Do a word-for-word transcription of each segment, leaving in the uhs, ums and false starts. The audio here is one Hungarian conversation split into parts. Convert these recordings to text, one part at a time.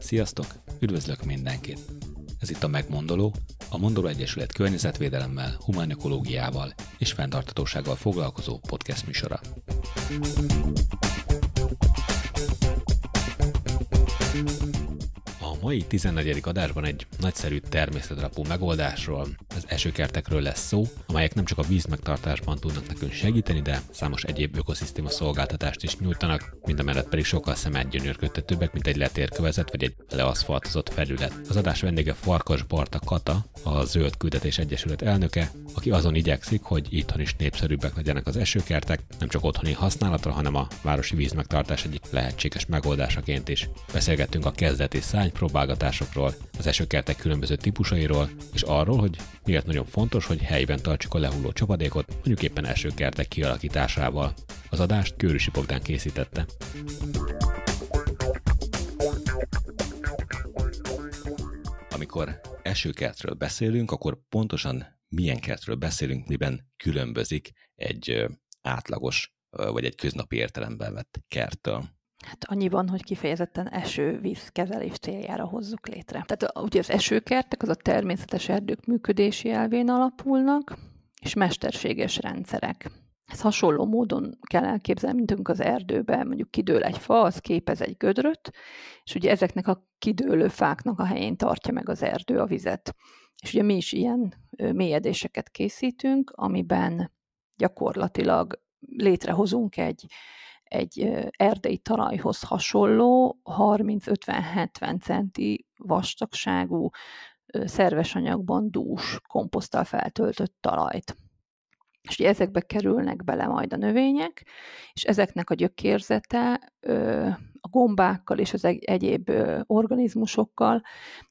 Sziasztok! Üdvözlök mindenkit! Ez itt a Megmondoló, a Mondolo Egyesület környezetvédelemmel, humán ökológiával és fenntarthatósággal foglalkozó podcast műsora. A mai tizennegyedik adásban egy nagyszerű természetalapú megoldásról, az esőkertekről lesz szó, amelyek nem csak a vízmegtartásban tudnak nekünk segíteni, de számos egyéb ökoszisztéma szolgáltatást is nyújtanak, mindamellett pedig sokkal szemetgyönyörködtetőbbek, mint egy letérkövezet vagy egy leaszfaltozott felület. Az adás vendége Farkas-Barta Kata, a Zöld Küldetés Egyesület elnöke, aki azon igyekszik, hogy itthon is népszerűbbek legyenek az esőkertek, nem csak otthoni használatra, hanem a városi vízmegtartás egyik lehetséges megoldásaként is. Beszélgettünk a kezdeti szánypróbálgatásokról, az esőkertek különböző típusairól, és arról, hogy miért nagyon fontos, hogy helyben tartsuk a lehulló csapadékot, mondjuk éppen esőkertek kialakításával. Az adást Kőrösi Bogdán készítette. Amikor esőkertről beszélünk, akkor pontosan milyen kertről beszélünk, miben különbözik egy átlagos, vagy egy köznapi értelemben vett kerttől? Hát annyiban, hogy kifejezetten esővízkezelés céljára hozzuk létre. Tehát ugye az esőkertek az a természetes erdők működési elvén alapulnak, és mesterséges rendszerek. Ez hasonló módon kell elképzelni, mint az erdőben, mondjuk kidől egy fa, az képez egy gödröt, és ugye ezeknek a kidőlő fáknak a helyén tartja meg az erdő a vizet. És ugye mi is ilyen mélyedéseket készítünk, amiben gyakorlatilag létrehozunk egy egy erdei talajhoz hasonló harminc-ötven-hetven centi vastagságú szerves anyagban dús komposzttal feltöltött talajt. És ugye ezekbe kerülnek bele majd a növények, és ezeknek a gyökérzete a gombákkal és az egyéb organizmusokkal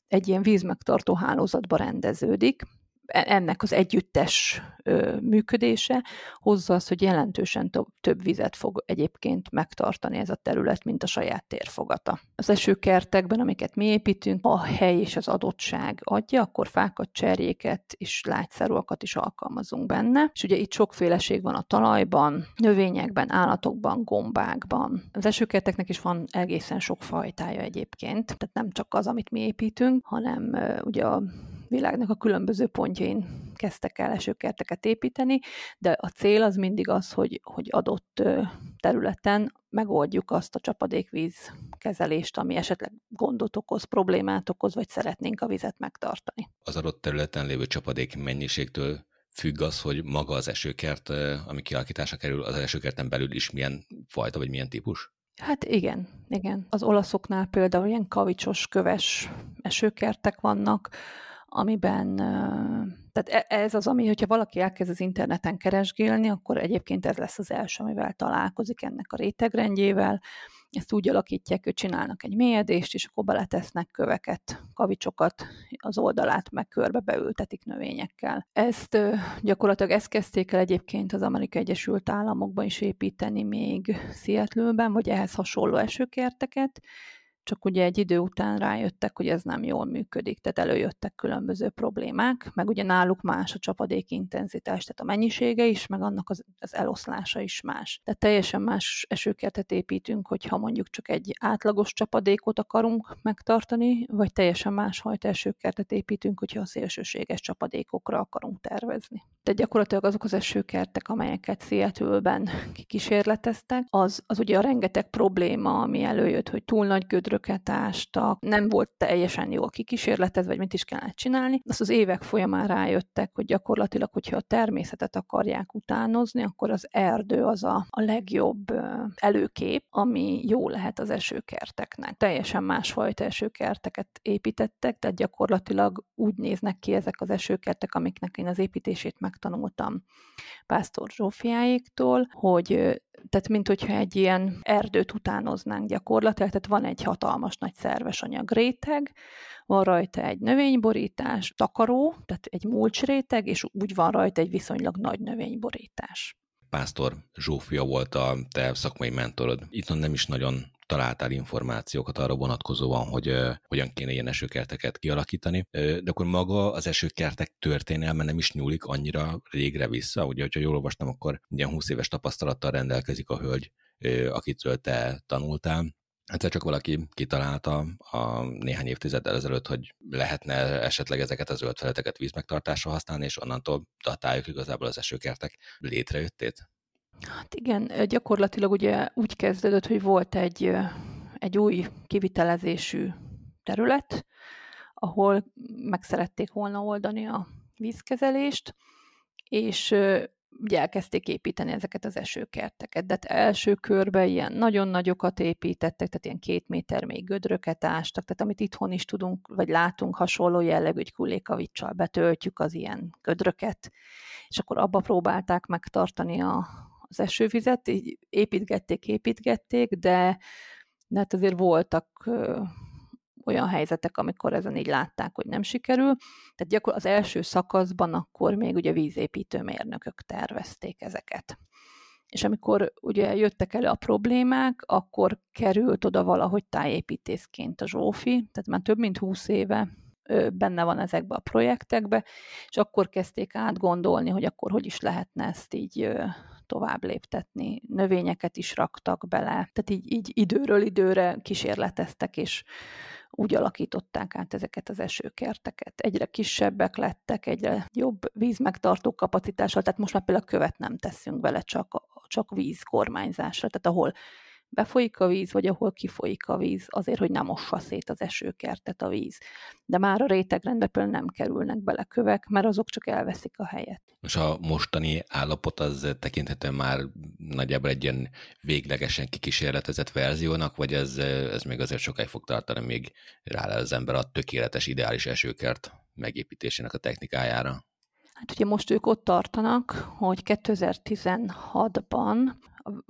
egy ilyen vízmegtartó hálózatba rendeződik. Ennek az együttes ö, működése hozza az, hogy jelentősen több, több vizet fog egyébként megtartani ez a terület, mint a saját térfogata. Az esőkertekben, amiket mi építünk, a hely és az adottság adja, akkor fákat, cserjéket és lágyszárúakat is alkalmazunk benne. És ugye itt sokféleség van a talajban, növényekben, állatokban, gombákban. Az esőkerteknek is van egészen sok fajtája egyébként, tehát nem csak az, amit mi építünk, hanem ö, ugye a világnak a különböző pontjain kezdtek el esőkerteket építeni, de a cél az mindig az, hogy, hogy adott területen megoldjuk azt a csapadékvíz kezelést, ami esetleg gondot okoz, problémát okoz, vagy szeretnénk a vizet megtartani. Az adott területen lévő csapadék mennyiségtől függ az, hogy maga az esőkert, ami kialakításra kerül, az esőkerten belül is milyen fajta, vagy milyen típus? Hát igen, igen. Az olaszoknál például ilyen kavicsos, köves esőkertek vannak, amiben, tehát ez az, ami, hogyha valaki elkezd az interneten keresgélni, akkor egyébként ez lesz az első, amivel találkozik ennek a rétegrendjével. Ezt úgy alakítják, hogy csinálnak egy mélyedést, és akkor beletesznek köveket, kavicsokat, az oldalát meg körbe beültetik növényekkel. Ezt gyakorlatilag ezt kezdték el egyébként az Amerikai Egyesült Államokban is építeni, még Seattle-ben, vagy ehhez hasonló esőkerteket, csak ugye egy idő után rájöttek, hogy ez nem jól működik, tehát előjöttek különböző problémák, meg ugye náluk más a csapadék intenzitás, tehát a mennyisége is, meg annak az, az eloszlása is más. Tehát teljesen más esőkertet építünk, hogyha mondjuk csak egy átlagos csapadékot akarunk megtartani, vagy teljesen másfajta esőkertet építünk, hogyha a szélsőséges csapadékokra akarunk tervezni. Tehát gyakorlatilag azok az esőkertek, amelyeket Seattle-ben kikísérleteztek, az, az ugye a rengeteg probléma, ami előjött, hogy túl nagy gödrök ástak, nem volt teljesen jó a kikísérletez, vagy mit is kellett csinálni. Azt az évek folyamán rájöttek, hogy gyakorlatilag, hogyha a természetet akarják utánozni, akkor az erdő az a, a legjobb előkép, ami jó lehet az esőkerteknek. Teljesen másfajta esőkerteket építettek, tehát gyakorlatilag úgy néznek ki ezek az esőkertek, amiknek én az építését megtanultam Pásztor Zsófiáéktól, hogy tehát mint hogyha egy ilyen erdőt utánoznánk gyakorlatilag, tehát van egy hatalmas nagy szerves anyag réteg, van rajta egy növényborítás, takaró, tehát egy mulcs réteg, és úgy van rajta egy viszonylag nagy növényborítás. Pásztor Zsófia volt a te szakmai mentorod. Itthon nem is nagyon találtál információkat arra vonatkozóan, hogy uh, hogyan kéne ilyen esőkerteket kialakítani, uh, de akkor maga az esőkertek történelme nem is nyúlik annyira régre vissza, ugye, hogyha jól olvastam, akkor ilyen húsz éves tapasztalattal rendelkezik a hölgy, uh, akitől te tanultál. Egyszer csak valaki kitalálta a néhány évtizeddel ezelőtt, hogy lehetne esetleg ezeket a zöld feleteket vízmegtartásra használni, és onnantól datáljuk igazából az esőkertek létrejöttét. Hát igen, gyakorlatilag ugye úgy kezdődött, hogy volt egy, egy új kivitelezésű terület, ahol meg szerették volna oldani a vízkezelést, és ugye elkezdték építeni ezeket az esőkerteket. De első körben ilyen nagyon nagyokat építettek, tehát ilyen két méter mély gödröket ástak, tehát amit itthon is tudunk, vagy látunk hasonló jellegű, hogy kullékavicsal betöltjük az ilyen gödröket, és akkor abba próbálták megtartani a, az esővizet, így építgették, építgették, de, de hát azért voltak ö, olyan helyzetek, amikor ezen így látták, hogy nem sikerül. Tehát gyakor- az első szakaszban akkor még ugye vízépítő mérnökök tervezték ezeket. És amikor ugye jöttek elő a problémák, akkor került oda valahogy tájépítészként a Zsófi, tehát már több mint húsz éve benne van ezekbe a projektekbe, és akkor kezdték átgondolni, hogy akkor hogy is lehetne ezt így tovább léptetni. Növényeket is raktak bele, tehát így, így időről időre kísérleteztek, és úgy alakították át ezeket az esőkerteket. Egyre kisebbek lettek, egyre jobb vízmegtartó kapacitással, tehát most már például követ nem teszünk vele, csak, csak vízkormányzásra, tehát ahol befolyik a víz, vagy ahol kifolyik a víz, azért, hogy nem mossa szét az esőkertet a víz. De már a rétegrendbe például nem kerülnek bele kövek, mert azok csak elveszik a helyet. És a mostani állapot az tekinthetően már nagyjából egy ilyen véglegesen kikísérletezett verziónak, vagy ez, ez még azért sokáig fog tartani, még rááll az ember a tökéletes, ideális esőkert megépítésének a technikájára? Hát ugye most ők ott tartanak, hogy kétezer-tizenhatban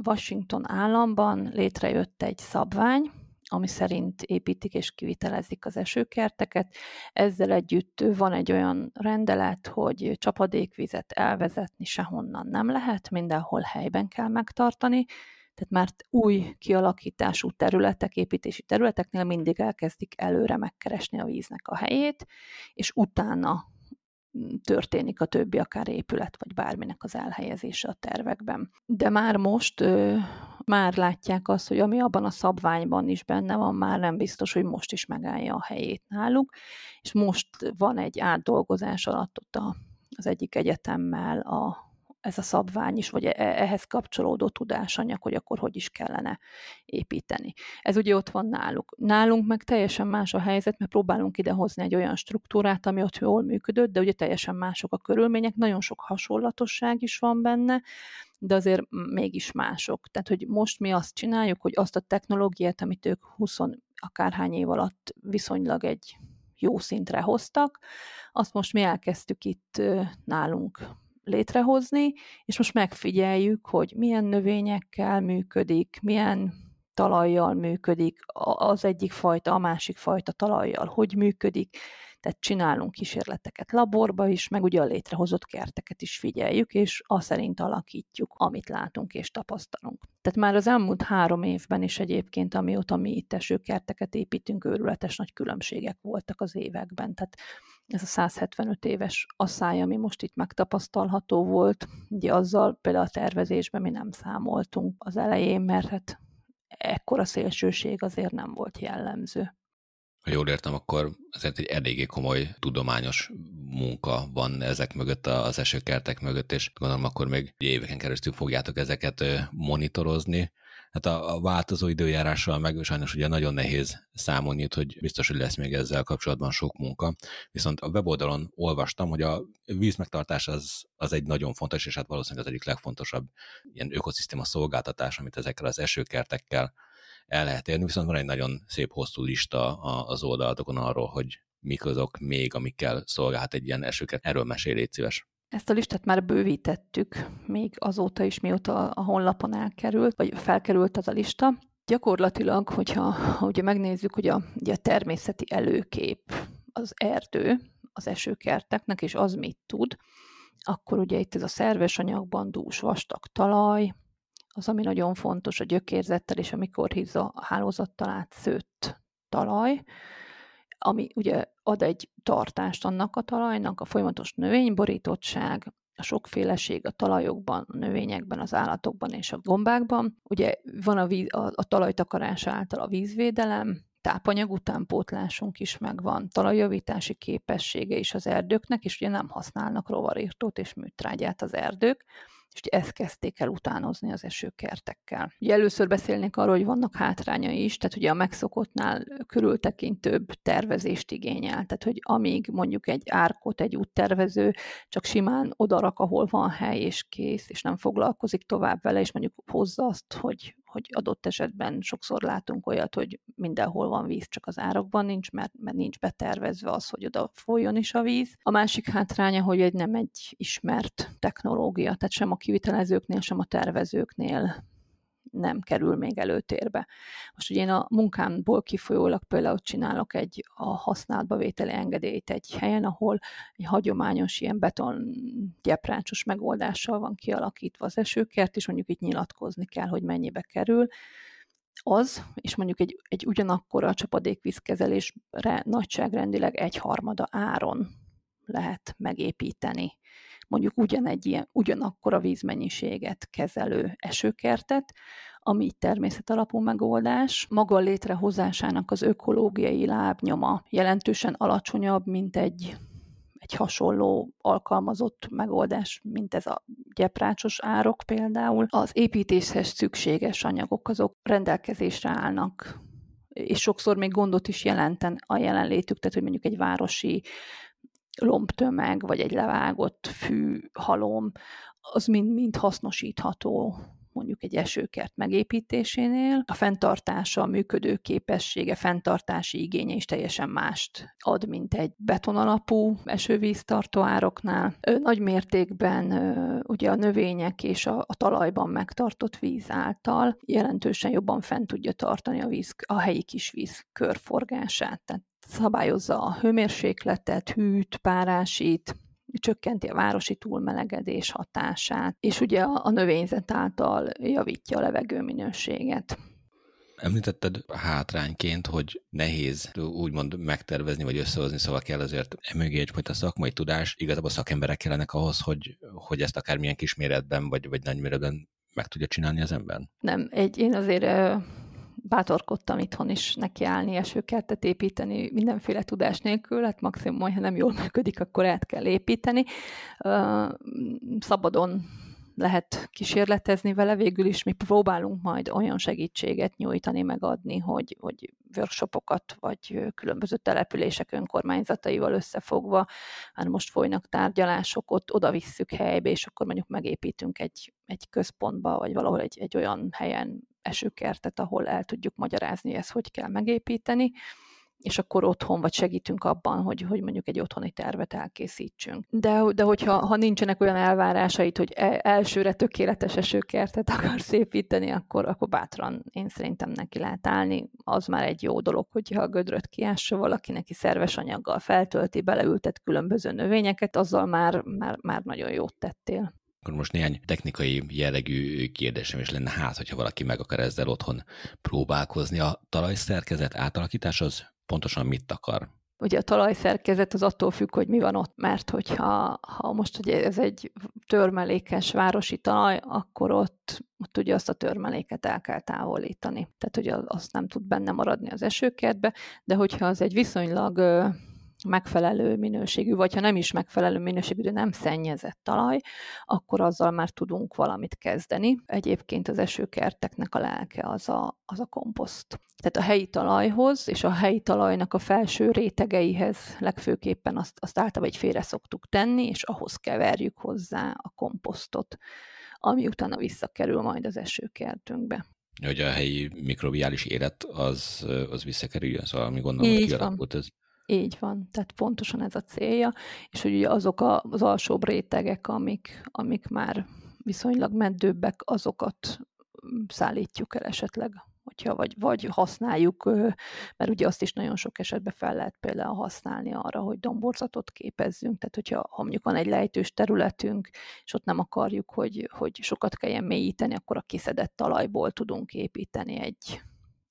Washington államban létrejött egy szabvány, ami szerint építik és kivitelezik az esőkerteket. Ezzel együtt van egy olyan rendelet, hogy csapadékvizet elvezetni sehonnan nem lehet, mindenhol helyben kell megtartani, tehát már új kialakítású területek, építési területeknél mindig elkezdik előre megkeresni a víznek a helyét, és utána történik a többi, akár épület, vagy bárminek az elhelyezése a tervekben. De már most ö, már látják azt, hogy ami abban a szabványban is benne van, már nem biztos, hogy most is megállja a helyét náluk, és most van egy átdolgozás alatt ott a, az egyik egyetemmel a, ez a szabvány is, vagy ehhez kapcsolódó tudásanyag, hogy akkor hogy is kellene építeni. Ez ugye ott van náluk. Nálunk meg teljesen más a helyzet, mert próbálunk idehozni egy olyan struktúrát, ami ott jól működött, de ugye teljesen mások a körülmények, nagyon sok hasonlatosság is van benne, de azért mégis mások. Tehát, hogy most mi azt csináljuk, hogy azt a technológiát, amit ők húsz akárhány év alatt viszonylag egy jó szintre hoztak, azt most mi elkezdtük itt nálunk létrehozni, és most megfigyeljük, hogy milyen növényekkel működik, milyen talajjal működik, az egyik fajta, a másik fajta talajjal hogy működik, tehát csinálunk kísérleteket laborba is, meg ugye a létrehozott kerteket is figyeljük, és azt szerint alakítjuk, amit látunk és tapasztalunk. Tehát már az elmúlt három évben is egyébként, amióta mi itt esőkerteket építünk, őrületes nagy különbségek voltak az években, tehát ez a száz hetvenöt éves asszály, ami most itt megtapasztalható volt, ugye azzal például a tervezésben mi nem számoltunk az elején, mert hát ekkora szélsőség azért nem volt jellemző. Ha jól értem, akkor azért egy eléggé komoly tudományos munka van ezek mögött, az esőkertek mögött, és gondolom akkor még éveken keresztül fogjátok ezeket monitorozni. Hát a, a változó időjárással meg sajnos ugye nagyon nehéz számon jut, hogy biztos, hogy lesz még ezzel kapcsolatban sok munka. Viszont a weboldalon olvastam, hogy a vízmegtartás az, az egy nagyon fontos, és hát valószínűleg az egyik legfontosabb ilyen ökoszisztéma szolgáltatás, amit ezekkel az esőkertekkel el lehet érni, viszont van egy nagyon szép hosszú lista az oldalatokon arról, hogy mik azok még, amikkel szolgálhat egy ilyen esőkert. Erről mesélj, légy szíves. Ezt a listát már bővítettük még azóta is, mióta a honlapon elkerült, vagy felkerült az a lista. Gyakorlatilag, hogyha, hogyha megnézzük, hogy a, ugye a természeti előkép az erdő az esőkerteknek, és az mit tud, akkor ugye itt ez a szerves anyagban dús, vastag talaj, az, ami nagyon fontos, a gyökérzettel és a mikorhiza hálózattal átszőtt talaj, ami ugye ad egy tartást annak a talajnak, a folyamatos növényborítottság, a sokféleség a talajokban, a növényekben, az állatokban és a gombákban. Ugye van a, víz, a, a talajtakarás által a vízvédelem, tápanyag utánpótlásunk is megvan, talajjavítási képessége is az erdőknek, és ugye nem használnak rovarírtót és műtrágyát az erdők, és ezt kezdték el utánozni az esőkertekkel. Ugye először beszélnék arról, hogy vannak hátrányai is, tehát ugye a megszokottnál körültekintőbb tervezést igényel, tehát hogy amíg mondjuk egy árkot, egy úttervező csak simán odarak, ahol van hely és kész, és nem foglalkozik tovább vele, és mondjuk hozza azt, hogy, hogy adott esetben sokszor látunk olyat, hogy mindenhol van víz, csak az árokban nincs, mert, mert nincs betervezve az, hogy oda folyjon is a víz. A másik hátránya, hogy egy nem egy ismert technológia, tehát sem a kivitelezőknél, sem a tervezőknél nem kerül még előtérbe. Most ugye én a munkámból kifolyólag például csinálok egy a használatba vételi engedélyt egy helyen, ahol egy hagyományos ilyen beton gyepráncsos megoldással van kialakítva az esőkert, és mondjuk itt nyilatkozni kell, hogy mennyibe kerül az, és mondjuk egy, egy ugyanakkor a csapadékvízkezelésre nagyságrendileg egyharmada áron lehet megépíteni. Mondjuk ugyanegy ilyen, ugyanakkor a vízmennyiséget kezelő esőkertet, ami természetalapú megoldás. Maga létrehozásának az ökológiai lábnyoma jelentősen alacsonyabb, mint egy, egy hasonló alkalmazott megoldás, mint ez a gyeprácsos árok például. Az építéshez szükséges anyagok azok rendelkezésre állnak, és sokszor még gondot is jelenten a jelenlétük, tehát hogy mondjuk egy városi lombtömeg, vagy egy levágott fű, halom, az mind-mind hasznosítható mondjuk egy esőkert megépítésénél. A fenntartása, a működőképessége, fenntartási igénye is teljesen mást ad, mint egy betonalapú esővíztartó ároknál. Nagy mértékben ugye a növények és a, a talajban megtartott víz által jelentősen jobban fent tudja tartani a, víz, a helyi kisvíz körforgását, tehát szabályozza a hőmérsékletet, hűt, párásít, csökkenti a városi túlmelegedés hatását, és ugye a növényzet által javítja a levegőminőséget. Említetted hátrányként, hogy nehéz úgymond megtervezni vagy összehozni, szóval kell azért emögé egyfajta szakmai tudás, igazából szakemberek kellenek ahhoz, hogy, hogy ezt akár milyen kis méretben vagy, vagy nagy méretben meg tudja csinálni az ember? Nem, egy, én azért... bátorkodtam itthon is nekiállni, esőkertet építeni mindenféle tudás nélkül, hát maximum, ha nem jól működik, akkor át kell építeni. Szabadon lehet kísérletezni vele, végül is mi próbálunk majd olyan segítséget nyújtani, megadni, hogy, hogy workshopokat, vagy különböző települések önkormányzataival összefogva, hát most folynak tárgyalások, ott oda visszük helybe, és akkor mondjuk megépítünk egy, egy központba, vagy valahol egy, egy olyan helyen esőkertet, ahol el tudjuk magyarázni, hogy ezt hogy kell megépíteni, és akkor otthon, vagy segítünk abban, hogy, hogy mondjuk egy otthoni tervet elkészítsünk. De, de hogyha ha nincsenek olyan elvárásait, hogy elsőre tökéletes esőkertet akarsz építeni, akkor, akkor bátran én szerintem neki lehet állni. Az már egy jó dolog, hogyha a gödröt kiássa valaki, neki szerves anyaggal feltölti, beleültet különböző növényeket, azzal már, már, már nagyon jót tettél. Akkor most néhány technikai jellegű kérdésem is lenne, hát, hogyha valaki meg akar ezzel otthon próbálkozni. A talajszerkezet átalakítás az pontosan mit akar? Ugye a talajszerkezet az attól függ, hogy mi van ott, mert hogyha ha most ugye ez egy törmelékes városi talaj, akkor ott, ott ugye azt a törmeléket el kell távolítani. Tehát ugye azt nem tud benne maradni az esőkertbe, de hogyha az egy viszonylag megfelelő minőségű, vagy ha nem is megfelelő minőségű, de nem szennyezett talaj, akkor azzal már tudunk valamit kezdeni. Egyébként az esőkerteknek a lelke az a, az a komposzt. Tehát a helyi talajhoz, és a helyi talajnak a felső rétegeihez legfőképpen azt, azt általában egy félre szoktuk tenni, és ahhoz keverjük hozzá a komposztot, ami utána visszakerül majd az esőkertünkbe. Hogy a helyi mikrobiális élet az, az visszakerüljön, szóval mi gondolom, hogy kialakult ez. Így van, tehát pontosan ez a célja, és hogy ugye azok az alsóbb rétegek, amik, amik már viszonylag meddőbbek, azokat szállítjuk el esetleg hogyha vagy, vagy használjuk, mert ugye azt is nagyon sok esetben fel lehet például használni arra, hogy domborzatot képezzünk, tehát hogyha ha mondjuk van egy lejtős területünk, és ott nem akarjuk, hogy, hogy sokat kelljen mélyíteni, akkor a kiszedett talajból tudunk építeni egy,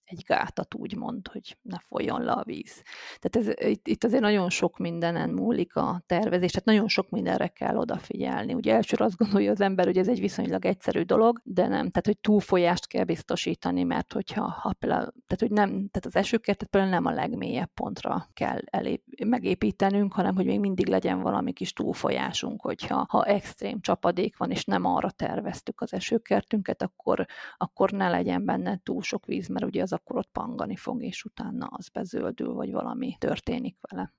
egy gátat, úgymond, hogy ne folyjon le a víz. Tehát ez, itt, itt azért nagyon sok mindenen múlik a tervezés, tehát nagyon sok mindenre kell odafigyelni. Ugye elsőre azt gondolja az ember, hogy ez egy viszonylag egyszerű dolog, de nem, tehát hogy túlfolyást kell biztosítani, mert hogyha ha például, tehát hogy nem, tehát az esőkertet például nem a legmélyebb pontra kell elé, megépítenünk, hanem hogy még mindig legyen valami kis túlfolyásunk, hogyha ha extrém csapadék van, és nem arra terveztük az esőkertünket, akkor, akkor ne legyen benne túl sok víz, mert ugye az akkor ott pangani fog, és utána az bezöldül, vagy valami történik vele.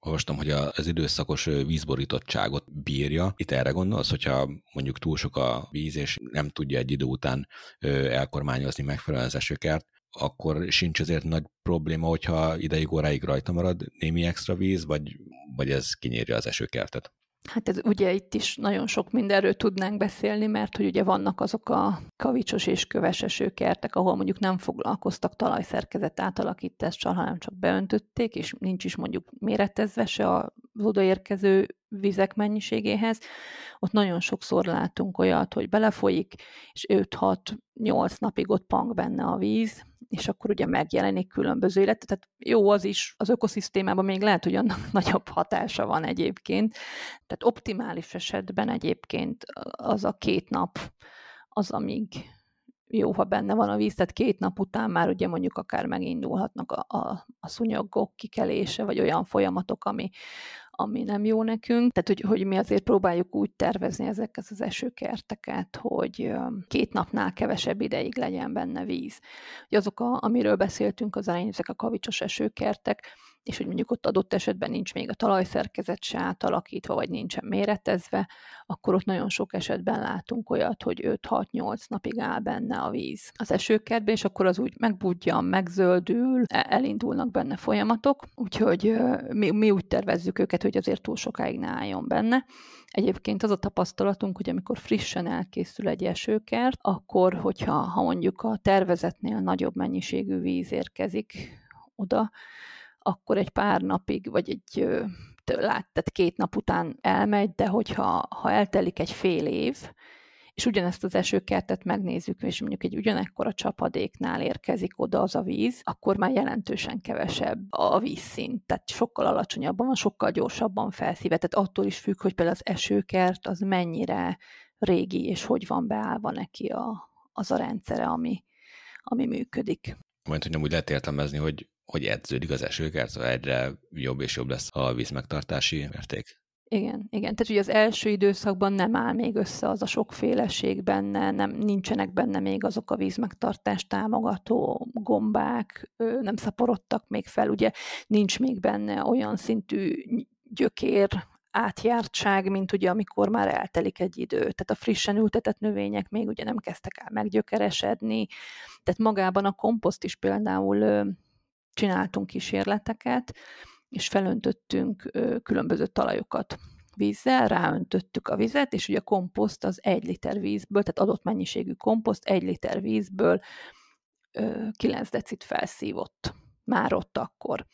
Olvastam, hogy az időszakos vízborítottságot bírja. Itt erre gondolsz, hogyha mondjuk túl sok a víz, és nem tudja egy idő után elkormányozni megfelelően az esőkert, akkor sincs azért nagy probléma, hogyha ideig óráig rajta marad némi extra víz, vagy, vagy ez kinyírja az esőkertet? Hát ez ugye itt is nagyon sok mindenről tudnánk beszélni, mert hogy ugye vannak azok a kavicsos és köves esőkertek, ahol mondjuk nem foglalkoztak talajszerkezet átalakítással, hanem csak beöntötték, és nincs is mondjuk méretezve se az odaérkező vizek mennyiségéhez. Ott nagyon sokszor látunk olyat, hogy belefolyik, és öt-hat-nyolc napig ott pang benne a víz, és akkor ugye megjelenik különböző élet. Tehát jó az is, az ökoszisztémában még lehet, hogy annak nagyobb hatása van egyébként. Tehát optimális esetben egyébként az a két nap az, amíg jó, ha benne van a víz, tehát két nap után már ugye mondjuk akár megindulhatnak a, a, a szúnyogok kikelése, vagy olyan folyamatok, ami, ami nem jó nekünk. Tehát, hogy, hogy mi azért próbáljuk úgy tervezni ezeket az esőkerteket, hogy két napnál kevesebb ideig legyen benne víz. Ugye azok, a, amiről beszéltünk az elején, ezek a kavicsos esőkertek, és hogy mondjuk ott adott esetben nincs még a talajszerkezet se átalakítva, vagy nincsen méretezve, akkor ott nagyon sok esetben látunk olyat, hogy öt-hat-nyolc napig áll benne a víz az esőkertben, és akkor az úgy megbudjan, megzöldül, elindulnak benne folyamatok, úgyhogy mi, mi úgy tervezzük őket, hogy azért túl sokáig ne álljon benne. Egyébként az a tapasztalatunk, hogy amikor frissen elkészül egy esőkert, akkor, hogyha ha mondjuk a tervezetnél nagyobb mennyiségű víz érkezik oda, akkor egy pár napig, vagy egy láttad két nap után elmegy, de hogyha ha eltelik egy fél év, és ugyanezt az esőkertet megnézzük, és mondjuk egy ugyanekkora csapadéknál érkezik oda az a víz, akkor már jelentősen kevesebb a vízszint, tehát sokkal alacsonyabban van, sokkal gyorsabban felszíve, tehát attól is függ, hogy például az esőkert az mennyire régi, és hogy van beállva neki a, az a rendszere, ami, ami működik. Majd, hogy nem úgy lehet értelmezni, hogy hogy edződik az esőkert, szóval egyre jobb és jobb lesz a vízmegtartási mérték. Igen, igen. Tehát ugye az első időszakban nem áll még össze az a sokféleség benne, nem, nincsenek benne még azok a vízmegtartást támogató gombák, nem szaporodtak még fel, ugye nincs még benne olyan szintű gyökér, átjártság, mint ugye amikor már eltelik egy idő. Tehát a frissen ültetett növények még ugye nem kezdtek el meggyökeresedni. Tehát magában a komposzt is például csináltunk kísérleteket, és felöntöttünk különböző talajokat vízzel, ráöntöttük a vizet, és ugye a komposzt az egy liter vízből, tehát adott mennyiségű komposzt, egy liter vízből kilenc decit felszívott már ott akkor.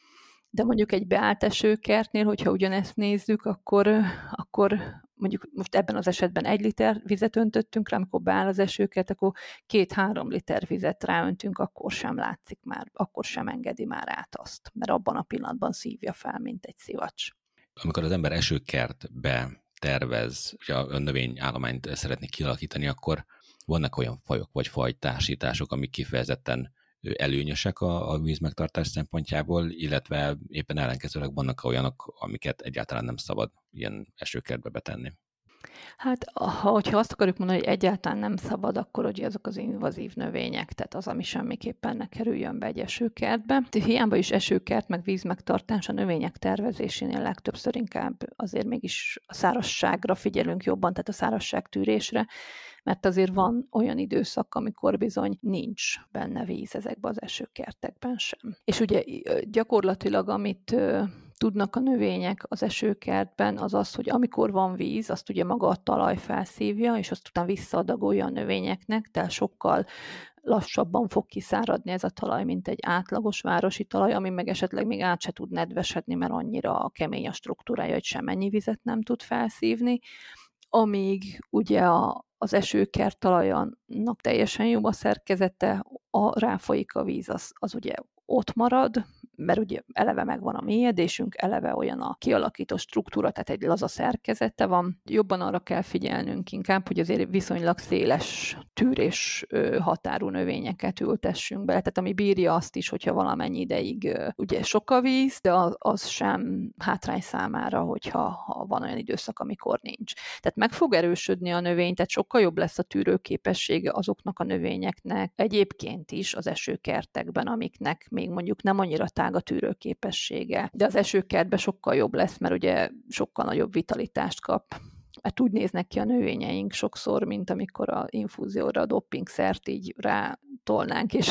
De mondjuk egy beállt esőkertnél, hogyha ugyanezt nézzük, akkor, akkor mondjuk most ebben az esetben egy liter vizet öntöttünk rá, amikor beáll az esőkert, akkor két-három liter vizet ráöntünk, akkor sem látszik már, akkor sem engedi már át azt, mert abban a pillanatban szívja fel, mint egy szivacs. Amikor az ember esőkertbe tervez, hogy a növényállományt szeretné kialakítani, akkor vannak olyan fajok vagy fajtársítások, amik kifejezetten előnyösek a, a vízmegtartás szempontjából, illetve éppen ellenkezőleg vannak olyanok, amiket egyáltalán nem szabad ilyen esőkertbe betenni. Hát, ha, hogyha azt akarjuk mondani, hogy egyáltalán nem szabad, akkor ugye azok az invazív növények, tehát az, ami semmiképpen ne kerüljön be egy esőkertbe. Hiába is esőkert, meg vízmegtartás a növények tervezésénél legtöbbször inkább azért mégis a szárazságra figyelünk jobban, tehát a szárazságtűrésre, mert azért van olyan időszak, amikor bizony nincs benne víz ezekben az esőkertekben sem. És ugye gyakorlatilag, amit tudnak a növények az esőkertben, az az, hogy amikor van víz, azt ugye maga a talaj felszívja, és azt utána visszaadagolja a növényeknek, tehát sokkal lassabban fog kiszáradni ez a talaj, mint egy átlagos városi talaj, ami meg esetleg még át se tud nedvesedni, mert annyira a kemény a struktúrája, hogy semennyi vizet nem tud felszívni, amíg ugye a, az esőkert talajának teljesen jó a szerkezete, a ráfolyik a víz, az, az ugye ott marad, mert ugye eleve megvan a mélyedésünk, eleve olyan a kialakított struktúra, tehát egy laza szerkezete van. Jobban arra kell figyelnünk inkább, hogy azért viszonylag széles tűrés határú növényeket ültessünk bele, tehát ami bírja azt is, hogyha valamennyi ideig ugye sok a víz, de az, az sem hátrány számára, hogyha ha van olyan időszak, amikor nincs. Tehát meg fog erősödni a növény, tehát sokkal jobb lesz a tűrőképessége azoknak a növényeknek egyébként is az esőkertekben, amiknek még mondjuk nem annyira tág a tűrőképessége. De az esőkertben sokkal jobb lesz, mert ugye sokkal nagyobb vitalitást kap. Mert úgy néznek ki a növényeink sokszor, mint amikor a infúzióra a doppingszert így rátolnánk, és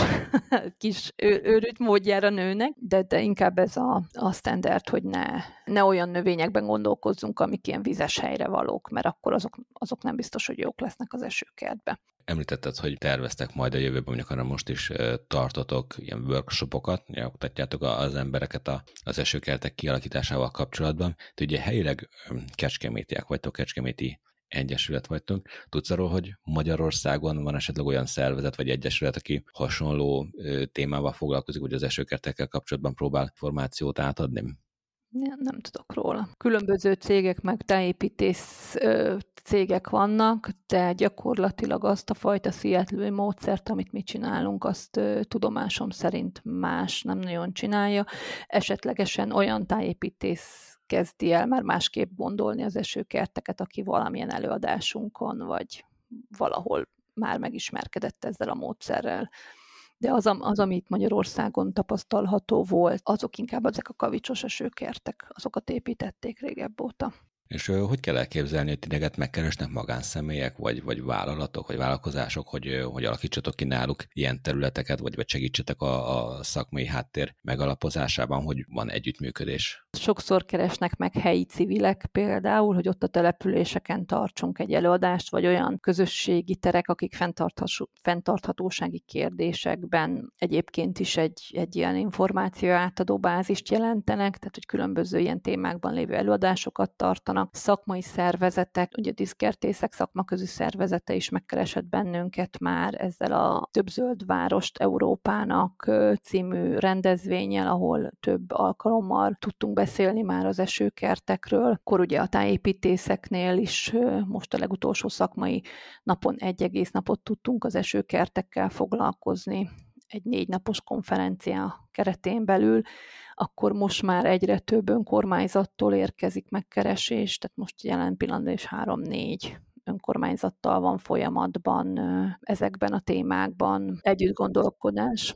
kis őrült módjára nőnek, de, de inkább ez a, a standard, hogy ne, ne olyan növényekben gondolkozzunk, amik ilyen vizes helyre valók, mert akkor azok, azok nem biztos, hogy jók lesznek az esőkertben. Említetted, hogy terveztek majd a jövőben, mondjuk arra most is tartotok ilyen workshopokat, oktatjátok az embereket az esőkertek kialakításával kapcsolatban. Te ugye helyileg kecskemétiek vagytok, kecskeméti egyesület vagytok. Tudsz arról, hogy Magyarországon van esetleg olyan szervezet vagy egyesület, aki hasonló témával foglalkozik, vagy az esőkertekkel kapcsolatban próbál információt átadni? Nem, nem tudok róla. Különböző cégek, meg tájépítész cégek vannak, de gyakorlatilag azt a fajta Seattle-i módszert, amit mi csinálunk, azt ö, tudomásom szerint más nem nagyon csinálja. Esetlegesen olyan tájépítész kezdi el már másképp gondolni az esőkerteket, aki valamilyen előadásunkon, vagy valahol már megismerkedett ezzel a módszerrel. De az, az, amit Magyarországon tapasztalható volt, azok inkább ezek a kavicsos esőkertek, azokat építették régebb óta. És hogy kell elképzelni, hogy titeket megkeresnek magánszemélyek, vagy, vagy vállalatok, vagy vállalkozások, hogy, hogy alakítsatok ki náluk ilyen területeket, vagy, vagy segítsetek a, a szakmai háttér megalapozásában, hogy van együttműködés? Sokszor keresnek meg helyi civilek például, hogy ott a településeken tartsunk egy előadást, vagy olyan közösségi terek, akik fenntarthatósági kérdésekben egyébként is egy, egy ilyen információ átadó bázist jelentenek, tehát hogy különböző ilyen témákban lévő előadásokat tartanak. Szakmai szervezetek, ugye a díszkertészek szakmaközi szervezete is megkeresett bennünket már ezzel a Több Zöld Várost Európának című rendezvénnyel, ahol több alkalommal tudtunk beszélni már az esőkertekről. Akkor ugye a tájépítészeknél is most a legutolsó szakmai napon egy egész napot tudtunk az esőkertekkel foglalkozni egy négy napos konferencia keretén belül, akkor most már egyre több önkormányzattól érkezik megkeresés, tehát most jelen pillanatban is három-négy önkormányzattal van folyamatban ezekben a témákban együtt gondolkodás.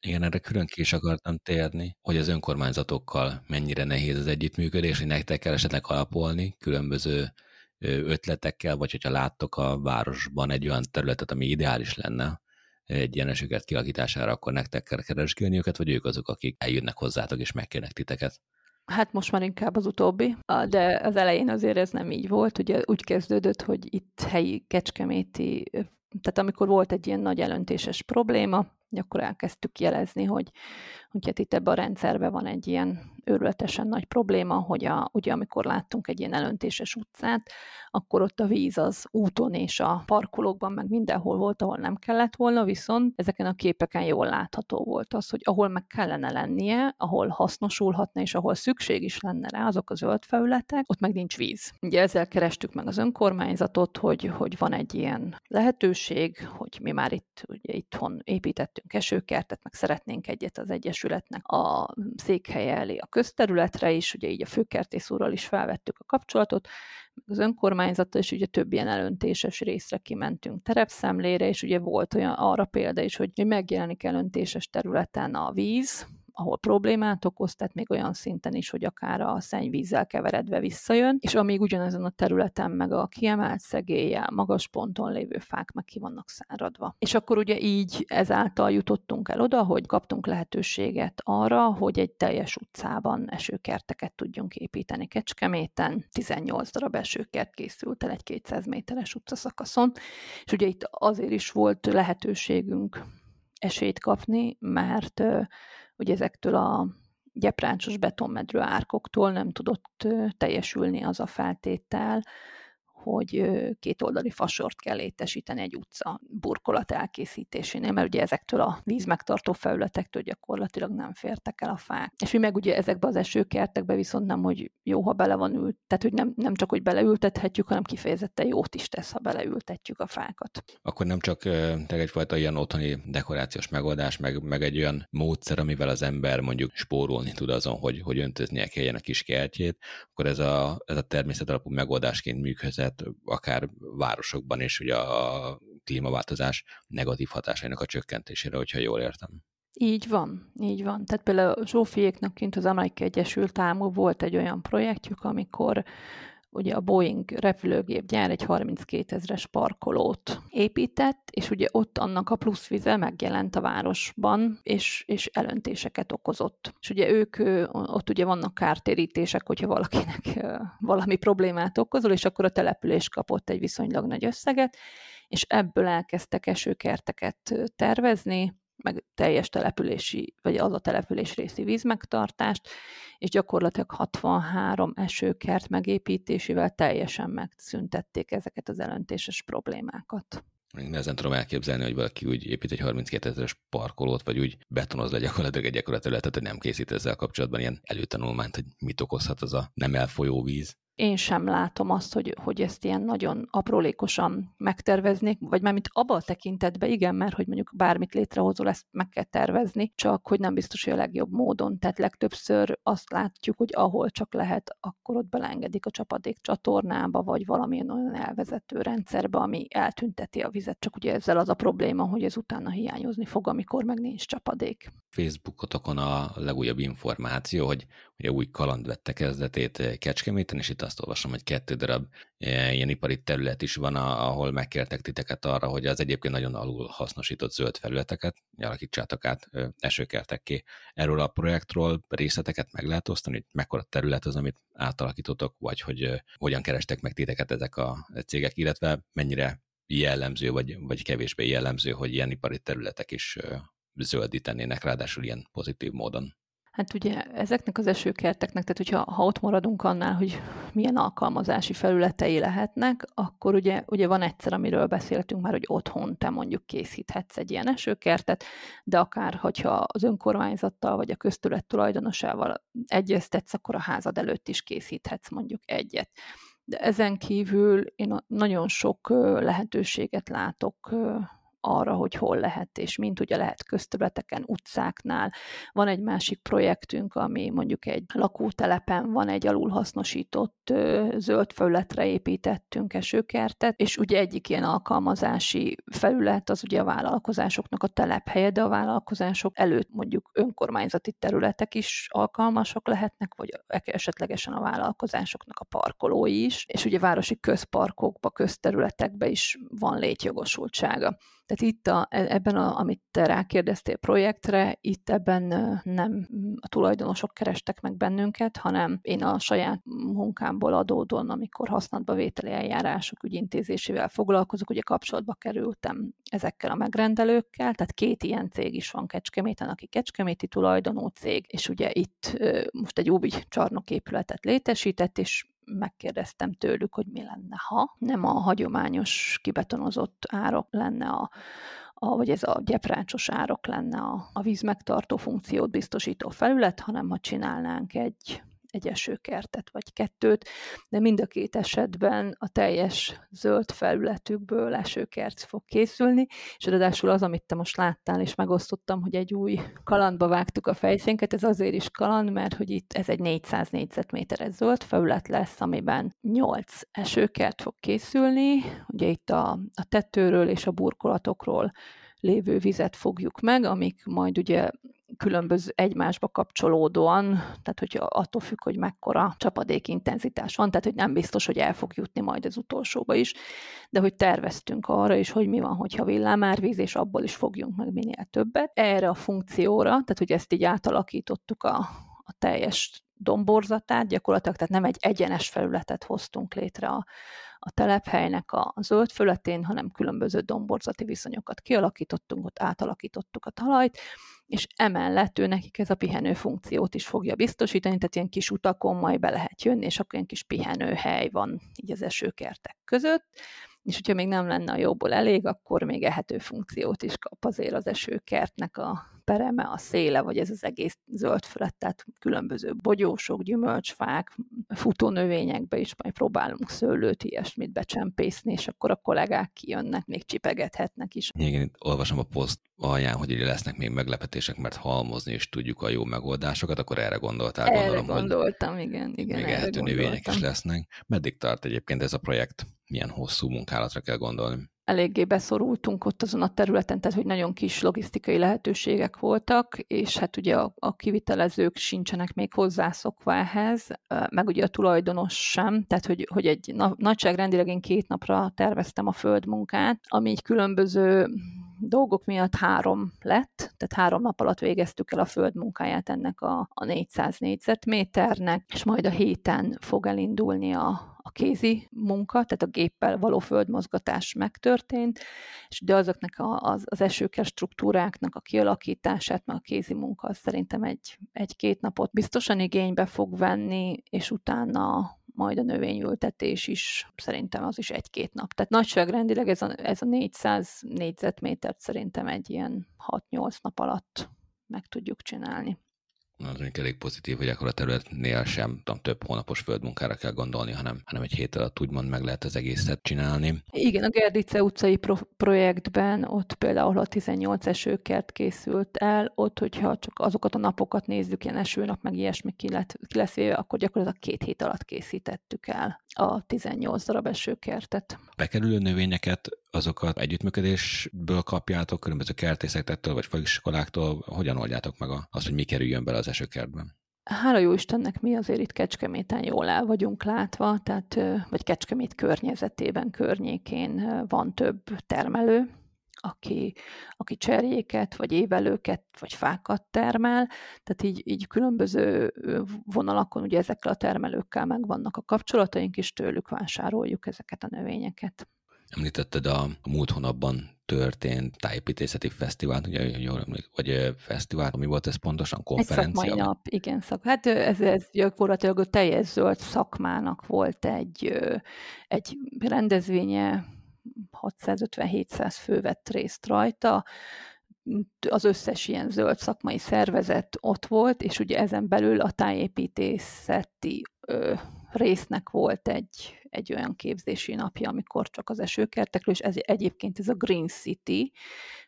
Igen, erre külön ki is akartam térni, hogy az önkormányzatokkal mennyire nehéz az együttműködés, hogy nektek kell esetleg alapolni különböző ötletekkel, vagy hogyha láttok a városban egy olyan területet, ami ideális lenne egy ilyen esőkert kialakítására, akkor nektek kell keresgélni őket, vagy ők azok, akik eljönnek hozzátok és megkérnek titeket? Hát most már inkább az utóbbi, de az elején azért ez nem így volt. Ugye úgy kezdődött, hogy itt helyi kecskeméti, tehát amikor volt egy ilyen nagy elöntéses probléma, akkor elkezdtük jelezni, hogy, hogy hát itt ebben a rendszerben van egy ilyen őrületesen nagy probléma, hogy a, ugye amikor láttunk egy ilyen elöntéses utcát, akkor ott a víz az úton és a parkolókban meg mindenhol volt, ahol nem kellett volna, viszont ezeken a képeken jól látható volt az, hogy ahol meg kellene lennie, ahol hasznosulhatna és ahol szükség is lenne rá, azok a zöld felületek, ott meg nincs víz. Ugye ezzel kerestük meg az önkormányzatot, hogy, hogy van egy ilyen lehetőség, hogy mi már itt, ugye itthon építettünk esőkertet, meg szeretnénk egyet az egyesületnek a székhelye elé a közterületre is, ugye így a főkertész úrral is felvettük a kapcsolatot, az önkormányzattal, és ugye több ilyen elöntéses részre kimentünk terepszemlére, és ugye volt olyan arra példa is, hogy megjelenik elöntéses területen a víz, ahol problémát okoz, tehát még olyan szinten is, hogy akár a szennyvízzel keveredve visszajön, és amíg ugyanezen a területen meg a kiemelt szegéllyel, magas ponton lévő fák meg ki vannak száradva. És akkor ugye így ezáltal jutottunk el oda, hogy kaptunk lehetőséget arra, hogy egy teljes utcában esőkerteket tudjunk építeni Kecskeméten. tizennyolc darab esőkert készült el egy kétszáz méteres utcaszakaszon, és ugye itt azért is volt lehetőségünk esélyt kapni, mert ugye ezektől a gyepráncsos betonmedrő árkoktól nem tudott teljesülni az a feltétel, hogy kétoldali fasort kell létesíteni egy utca burkolat elkészítésénél, mert ugye ezektől a vízmegtartó felületektől gyakorlatilag nem fértek el a fák. És mi meg ugye ezekbe az esőkertekbe viszont nem, hogy jó, ha bele van ült, tehát hogy nem, nem csak, hogy beleültethetjük, hanem kifejezetten jót is tesz, ha beleültetjük a fákat. Akkor nem csak egyfajta ilyen otthoni dekorációs megoldás, meg, meg egy olyan módszer, amivel az ember mondjuk spórolni tud azon, hogy, hogy öntöznie kelljen a kis kertjét, akkor ez a, ez a természetalapú megoldásként működhet akár városokban is, ugye a klímaváltozás negatív hatásainak a csökkentésére, hogyha jól értem. Így van, így van. Tehát például Zsófiéknak kint az Amerikai Egyesült Államokban volt egy olyan projektjük, amikor ugye a Boeing repülőgépgyár egy harminckétezres parkolót épített, és ugye ott annak a pluszvize megjelent a városban, és, és elöntéseket okozott. És ugye ők, ott ugye vannak kártérítések, hogyha valakinek valami problémát okozol, és akkor a település kapott egy viszonylag nagy összeget, és ebből elkezdtek esőkerteket tervezni, meg teljes települési, vagy az a település részi vízmegtartást, és gyakorlatilag hatvanhárom esőkert megépítésével teljesen megszüntették ezeket az elöntéses problémákat. Nehezen tudom elképzelni, hogy valaki úgy épít egy harminckétezeres parkolót, vagy úgy betonoz le gyakorlatilag egy ekkora területet, hogy nem készít ezzel kapcsolatban ilyen előtanulmányt, hogy mit okozhat az a nem elfolyó víz. Én sem látom azt, hogy, hogy ezt ilyen nagyon aprólékosan megterveznék, vagy mármint abba a tekintetben igen, mert hogy mondjuk bármit létrehozol, ezt meg kell tervezni, csak hogy nem biztos, hogy a legjobb módon. Tehát legtöbbször azt látjuk, hogy ahol csak lehet, akkor ott beleengedik a csapadék csatornába, vagy valamilyen olyan elvezető rendszerbe, ami eltünteti a vizet. Csak ugye ezzel az a probléma, hogy ez utána hiányozni fog, amikor meg nincs csapadék. Facebookotokon a legújabb információ, hogy ugye új kaland vette kezdetét Kecskeméten, és itt azt olvasom, hogy kettő darab ilyen ipari terület is van, ahol megkértek titeket arra, hogy az egyébként nagyon alul hasznosított zöld felületeket alakítsátok át esőkertekké. Erről a projektről részleteket meg lehet osztani, hogy mekkora terület az, amit átalakítotok, vagy hogy hogyan kerestek meg titeket ezek a cégek, illetve mennyire jellemző, vagy, vagy kevésbé jellemző, hogy ilyen ipari területek is zöldítenének, ráadásul ilyen pozitív módon. Hát ugye ezeknek az esőkerteknek, tehát hogyha ha ott maradunk annál, hogy milyen alkalmazási felületei lehetnek, akkor ugye, ugye van egyszer, amiről beszéltünk már, hogy otthon te mondjuk készíthetsz egy ilyen esőkertet, de akár, hogyha az önkormányzattal vagy a köztület tulajdonosával egyeztetsz, akkor a házad előtt is készíthetsz mondjuk egyet. De ezen kívül én nagyon sok lehetőséget látok arra, hogy hol lehet, és mint ugye lehet közterületeken, utcáknál. Van egy másik projektünk, ami mondjuk egy lakótelepen van, egy alulhasznosított zöld felületre építettünk esőkertet, és ugye egyik ilyen alkalmazási felület az ugye a vállalkozásoknak a telephelye, de a vállalkozások előtt mondjuk önkormányzati területek is alkalmasak lehetnek, vagy esetlegesen a vállalkozásoknak a parkolói is, és ugye városi közparkokba, közterületekbe is van létjogosultsága. Tehát itt a, ebben, a, amit te rákérdeztél projektre, itt ebben nem a tulajdonosok kerestek meg bennünket, hanem én a saját munkámból adódóan, amikor használatba vételi eljárások ügyintézésével foglalkozok, ugye kapcsolatba kerültem ezekkel a megrendelőkkel, tehát két ilyen cég is van Kecskeméten, aki kecskeméti tulajdonú cég, és ugye itt most egy új csarnoképületet létesített, és megkérdeztem tőlük, hogy mi lenne, ha nem a hagyományos kibetonozott árok lenne, a, a, vagy ez a gyepráncsos árok lenne a, a vízmegtartó funkciót biztosító felület, hanem ha csinálnánk egy, egy esőkertet vagy kettőt, de mind a két esetben a teljes zöld felületükből esőkert fog készülni, és ráadásul az, amit te most láttál, és megosztottam, hogy egy új kalandba vágtuk a fejszénket, ez azért is kaland, mert hogy itt ez egy négyszáz négyzetméteres zöld felület lesz, amiben nyolc esőkert fog készülni, ugye itt a, a tetőről és a burkolatokról lévő vizet fogjuk meg, amik majd ugye különböző egymásba kapcsolódóan, tehát hogy attól függ, hogy mekkora csapadékintenzitás van, tehát hogy nem biztos, hogy el fog jutni majd az utolsóba is, de hogy terveztünk arra is, hogy mi van, hogyha villámárvíz, és abból is fogjunk meg minél többet. Erre a funkcióra, tehát hogy ezt így átalakítottuk a, a teljes domborzatát gyakorlatilag, tehát nem egy egyenes felületet hoztunk létre a, a telephelynek a zöld fölöttén, hanem különböző domborzati viszonyokat kialakítottunk, ott átalakítottuk a talajt, és emellett ő nekik ez a pihenő funkciót is fogja biztosítani, tehát ilyen kis utakon majd be lehet jönni, és akkor ilyen kis pihenőhely van így az esőkertek között, és hogyha még nem lenne a jóból elég, akkor még ehető funkciót is kap azért az esőkertnek a pereme, a széle, vagy ez az egész zöld fölött, tehát különböző bogyósok, gyümölcsfák, futónövényekbe is majd próbálunk szőlőt, ilyesmit becsempészni, és akkor a kollégák kijönnek, még csipegethetnek is. Igen, itt olvasom a poszt alján, hogy így lesznek még meglepetések, mert halmozni is tudjuk a jó megoldásokat, akkor erre gondoltál, erre gondolom, gondoltam, hogy igen, igen, még ehető növények is lesznek. Meddig tart egyébként ez a projekt? Milyen hosszú munkálatra kell gondolni? Eléggé beszorultunk ott azon a területen, tehát hogy nagyon kis logisztikai lehetőségek voltak, és hát ugye a, a kivitelezők sincsenek még hozzászokva ehhez, meg ugye a tulajdonos sem, tehát hogy, hogy egy na, nagyságrendileg én két napra terveztem a földmunkát, ami így különböző dolgok miatt három lett, tehát három nap alatt végeztük el a földmunkáját ennek a, a négyszáz négyzetméternek, és majd a héten fog elindulni a a kézi munka, tehát a géppel való földmozgatás megtörtént, és de azoknak a, az, az esőkert struktúráknak a kialakítását, meg a kézi munka szerintem egy, egy-két napot biztosan igénybe fog venni, és utána majd a növényültetés is, szerintem az is egy-két nap. Tehát nagyságrendileg ez a, ez a négyszáz négyzetmétert szerintem egy ilyen hat-nyolc nap alatt meg tudjuk csinálni. Az mondjuk elég pozitív, hogy akkor a területnél sem tudom, több hónapos földmunkára kell gondolni, hanem, hanem egy hét alatt úgymond meg lehet az egészet csinálni. Igen, a Gerdice utcai pro- projektben ott például a tizennyolc esőkert készült el, ott, hogyha csak azokat a napokat nézzük, ilyen esőnap, meg ilyesmi ki, lett, ki lesz véve, akkor gyakorlatilag két hét alatt készítettük el a tizennyolc darab esőkertet. Bekerülő növényeket, azokat együttműködésből kapjátok, különböző kertészektől vagy faiskoláktól, hogyan oldjátok meg azt, hogy mi kerüljön bele az esőkertben? Hála jó Istennek mi azért itt Kecskeméten jól el vagyunk látva, tehát, vagy Kecskemét környezetében, környékén van több termelő, aki, aki cserjéket, vagy évelőket, vagy fákat termel, tehát így, így különböző vonalakon ugye ezekkel a termelőkkel megvannak a kapcsolataink, és tőlük vásároljuk ezeket a növényeket. Említetted a múlt hónapban történt tájépítészeti fesztivált, ugye jól emlékszem, vagy fesztivál, ami volt ez pontosan, konferencia? Egy szakmai nap, igen, szak. Hát ez, ez gyakorlatilag a teljes zöld szakmának volt egy, egy rendezvénye, hatszázötven-hétszáz fő vett részt rajta, az összes ilyen zöld szakmai szervezet ott volt, és ugye ezen belül a tájépítészeti ö, résznek volt egy, egy olyan képzési napja, amikor csak az esőkertekről, és ez egyébként ez a Green City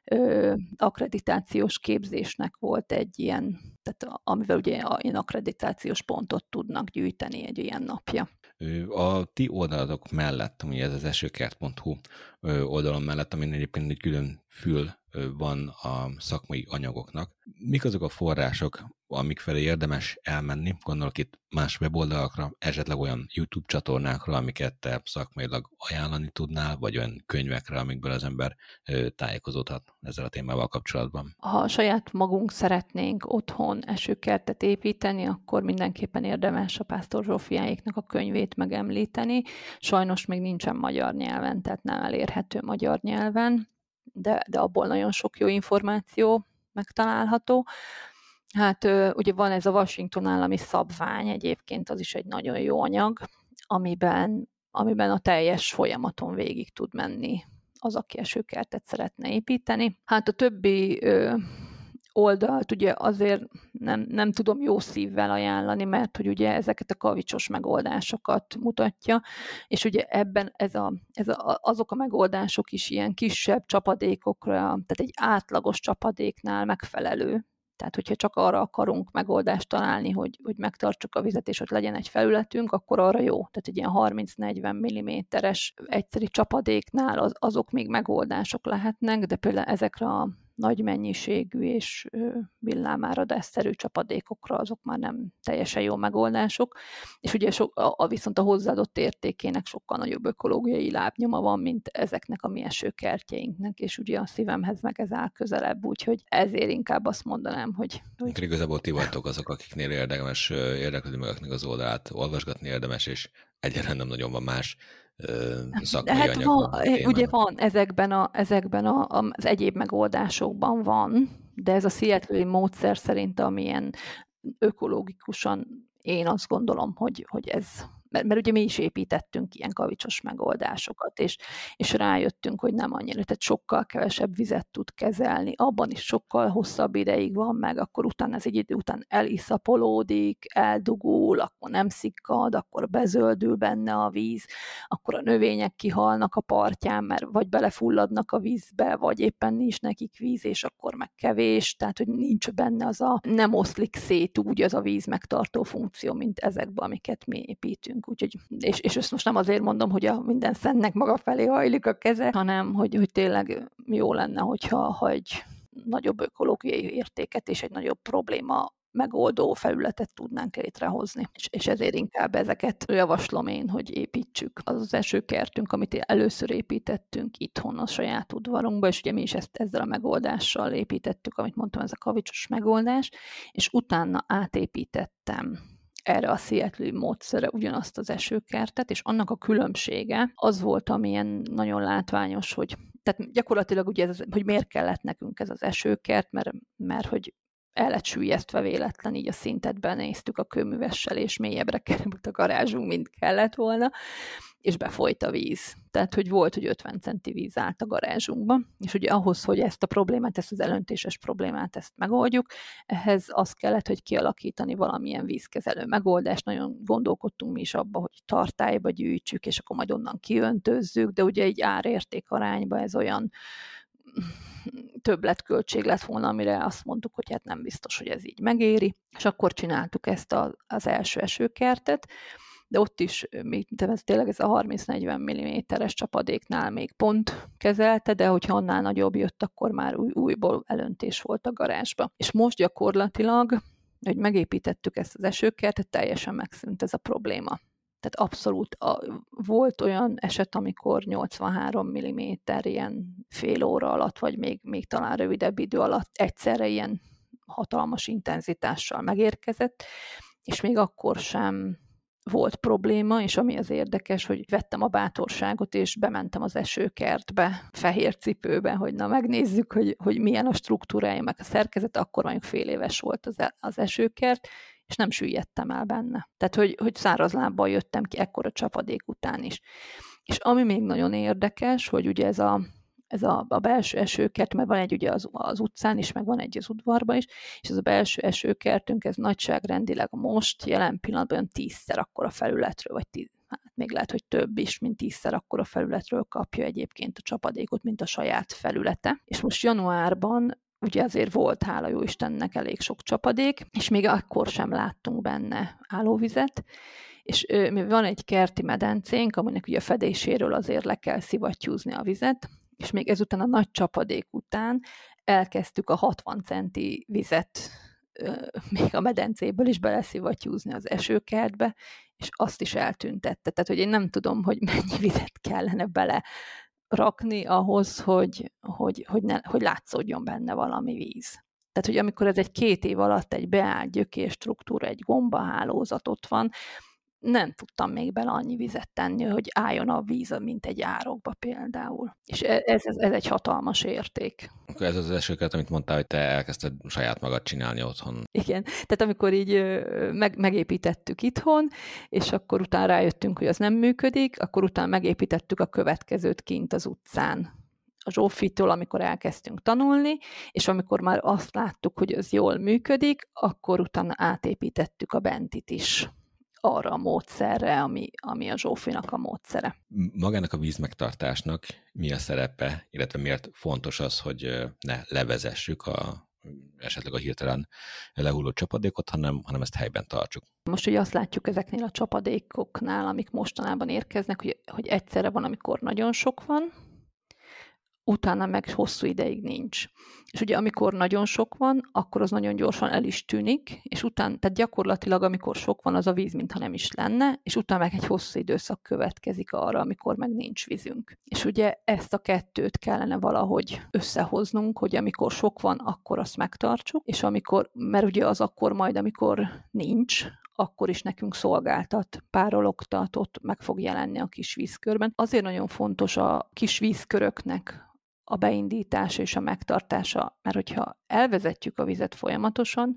ö, akkreditációs képzésnek volt egy ilyen, tehát amivel ugye ilyen akkreditációs pontot tudnak gyűjteni egy ilyen napja. A ti oldalatok mellett, ugye ez az esőkert pont hu oldalon mellett, amin egyébként egy külön fül van a szakmai anyagoknak. Mik azok a források, amik felé érdemes elmenni? Gondolok itt más weboldalakra, esetleg olyan YouTube csatornákra, amiket te szakmailag ajánlani tudnál, vagy olyan könyvekre, amikből az ember tájékozódhat ezzel a témával kapcsolatban. Ha saját magunk szeretnénk otthon esőkertet építeni, akkor mindenképpen érdemes a Pásztor Zsófiáéknak a könyvét megemlíteni. Sajnos még nincsen magyar nyelven, tehát nem elérhető magyar nyelven. De, de abból nagyon sok jó információ megtalálható. Hát ugye van ez a Washington állami szabvány, egyébként az is egy nagyon jó anyag, amiben, amiben a teljes folyamaton végig tud menni az, aki esőkertet szeretne építeni. Hát a többi ö, oldalt ugye azért nem, nem tudom jó szívvel ajánlani, mert hogy ugye ezeket a kavicsos megoldásokat mutatja, és ugye ebben ez a, ez a, azok a megoldások is ilyen kisebb csapadékokra, tehát egy átlagos csapadéknál megfelelő. Tehát, hogyha csak arra akarunk megoldást találni, hogy, hogy megtartsuk a vizet, és ott legyen egy felületünk, akkor arra jó. Tehát egy ilyen harminc-negyven milliméteres egyszerű csapadéknál az, azok még megoldások lehetnek, de például ezekre a nagy mennyiségű és villámáradásszerű csapadékokra azok már nem teljesen jó megoldások, és ugye so, a, a viszont a hozzáadott értékének sokkal nagyobb ökológiai lábnyoma van, mint ezeknek a mi esőkertjeinknek, és ugye a szívemhez meg ez áll közelebb, úgyhogy ezért inkább azt mondanám, hogy... hogy... Igazából ti voltok azok, akiknél érdemes érdeklődni magaknak az oldalát, olvasgatni érdemes, és egyáltalán nem nagyon van más szakmai hát anyagban. Van, ugye van, ezekben, a, ezekben a, az egyéb megoldásokban van, de ez a Seattle-i módszer szerint, amilyen ökológikusan én azt gondolom, hogy, hogy ez... Mert, mert ugye mi is építettünk ilyen kavicsos megoldásokat, és, és rájöttünk, hogy nem annyira, tehát sokkal kevesebb vizet tud kezelni, abban is sokkal hosszabb ideig van meg, akkor utána ez egy idő után eliszapolódik, eldugul, akkor nem szikkad, akkor bezöldül benne a víz, akkor a növények kihalnak a partján, mert vagy belefulladnak a vízbe, vagy éppen nincs nekik víz, és akkor meg kevés, tehát hogy nincs benne az a, nem oszlik szét úgy az a víz megtartó funkció, mint ezekben, amiket mi építünk. Úgyhogy, és, és ezt most nem azért mondom, hogy a minden szentnek maga felé hajlik a keze, hanem hogy, hogy tényleg jó lenne, hogyha ha egy nagyobb ökológiai értéket és egy nagyobb probléma megoldó felületet tudnánk létrehozni. És, és ezért inkább ezeket javaslom én, hogy építsük. Az az esőkertünk, amit először építettünk itthon a saját udvarunkba, és ugye mi is ezt ezzel a megoldással építettük, amit mondtam, ez a kavicsos megoldás, és utána átépítettem erre a Seattle módszere ugyanazt az esőkertet, és annak a különbsége az volt, ami ilyen nagyon látványos, hogy tehát gyakorlatilag ugye ez, hogy miért kellett nekünk ez az esőkert, mert, mert hogy el lett süllyesztve véletlen, így a szintet benéztük a kőművessel, és mélyebbre került a garázsunk, mint kellett volna, és befolyt a víz. Tehát, hogy volt, hogy ötven centi víz állt a garázsunkba, és ugye ahhoz, hogy ezt a problémát, ezt az elöntéses problémát, ezt megoldjuk, ehhez az kellett, hogy kialakítani valamilyen vízkezelő megoldást, nagyon gondolkodtunk mi is abba, hogy tartályba gyűjtsük, és akkor majd onnan kiöntözzük, de ugye így árérték arányba ez olyan többletköltség lett volna, amire azt mondtuk, hogy hát nem biztos, hogy ez így megéri, és akkor csináltuk ezt a, az első esőkertet, de ott is, de ez tényleg ez a harminc-negyven mm-es csapadéknál még pont kezelte, de hogyha annál nagyobb jött, akkor már új, újból elöntés volt a garázsba. És most gyakorlatilag, hogy megépítettük ezt az esőkertet, teljesen megszűnt ez a probléma. Tehát abszolút a, volt olyan eset, amikor nyolcvanhárom milliméter ilyen fél óra alatt, vagy még, még talán rövidebb idő alatt egyszerre ilyen hatalmas intenzitással megérkezett, és még akkor sem volt probléma, és ami az érdekes, hogy vettem a bátorságot, és bementem az esőkertbe, fehér cipőbe, hogy na megnézzük, hogy, hogy milyen a struktúrája, meg a szerkezet, akkor mondjuk fél éves volt az, az esőkert, és nem süllyedtem el benne. Tehát, hogy, hogy szárazlábbal jöttem ki ekkora csapadék után is. És ami még nagyon érdekes, hogy ugye ez a, ez a, a belső esőkert, mert van egy ugye az, az utcán is, meg van egy az udvarban is, és ez a belső esőkertünk, ez nagyságrendileg most, jelen pillanatban tízszer akkora felületről, vagy tíz, hát még lehet, hogy több is, mint tízszer akkora felületről kapja egyébként a csapadékot, mint a saját felülete. És most januárban ugye azért volt, hála jó Istennek, elég sok csapadék, és még akkor sem láttunk benne állóvizet, és ö, van egy kerti medencénk, aminek ugye a fedéséről azért le kell szivattyúzni a vizet, és még ezután a nagy csapadék után elkezdtük a hatvan centi vizet ö, még a medencéből is beleszivattyúzni az esőkertbe, és azt is eltüntette. Tehát, hogy én nem tudom, hogy mennyi vizet kellene bele rakni ahhoz, hogy, hogy, hogy, ne, hogy látszódjon benne valami víz. Tehát, hogy amikor ez egy két év alatt egy beállt gyökér struktúra, egy gombahálózat ott van, nem tudtam még bele annyi vizet tenni, hogy álljon a víz, mint egy árokba például. És ez, ez, ez egy hatalmas érték. Akkor ez az esőkert, amit mondtál, hogy te elkezdted saját magad csinálni otthon. Igen, tehát amikor így meg, megépítettük itthon, és akkor utána rájöttünk, hogy az nem működik, akkor utána megépítettük a következőt kint az utcán. A Zsófitól, amikor elkezdtünk tanulni, és amikor már azt láttuk, hogy ez jól működik, akkor utána átépítettük a bentit is arra a módszerre, ami, ami a Zsófinak a módszere. Magának a vízmegtartásnak mi a szerepe, illetve miért fontos az, hogy ne levezessük a, esetleg a hirtelen lehulló csapadékot, hanem, hanem ezt helyben tartsuk? Most ugye azt látjuk ezeknél a csapadékoknál, amik mostanában érkeznek, hogy, hogy egyszerre van, amikor nagyon sok van, utána meg hosszú ideig nincs. És ugye amikor nagyon sok van, akkor az nagyon gyorsan el is tűnik, és utána, tehát gyakorlatilag amikor sok van, az a víz mintha nem is lenne, és utána meg egy hosszú időszak következik arra, amikor meg nincs vízünk. És ugye ezt a kettőt kellene valahogy összehoznunk, hogy amikor sok van, akkor azt megtartsuk, és amikor, mert ugye az akkor majd, amikor nincs, akkor is nekünk szolgáltat, párologtatott, meg fog jelenni a kis vízkörben. Azért nagyon fontos a kis vízköröknek a beindítása és a megtartása, mert hogyha elvezetjük a vizet folyamatosan,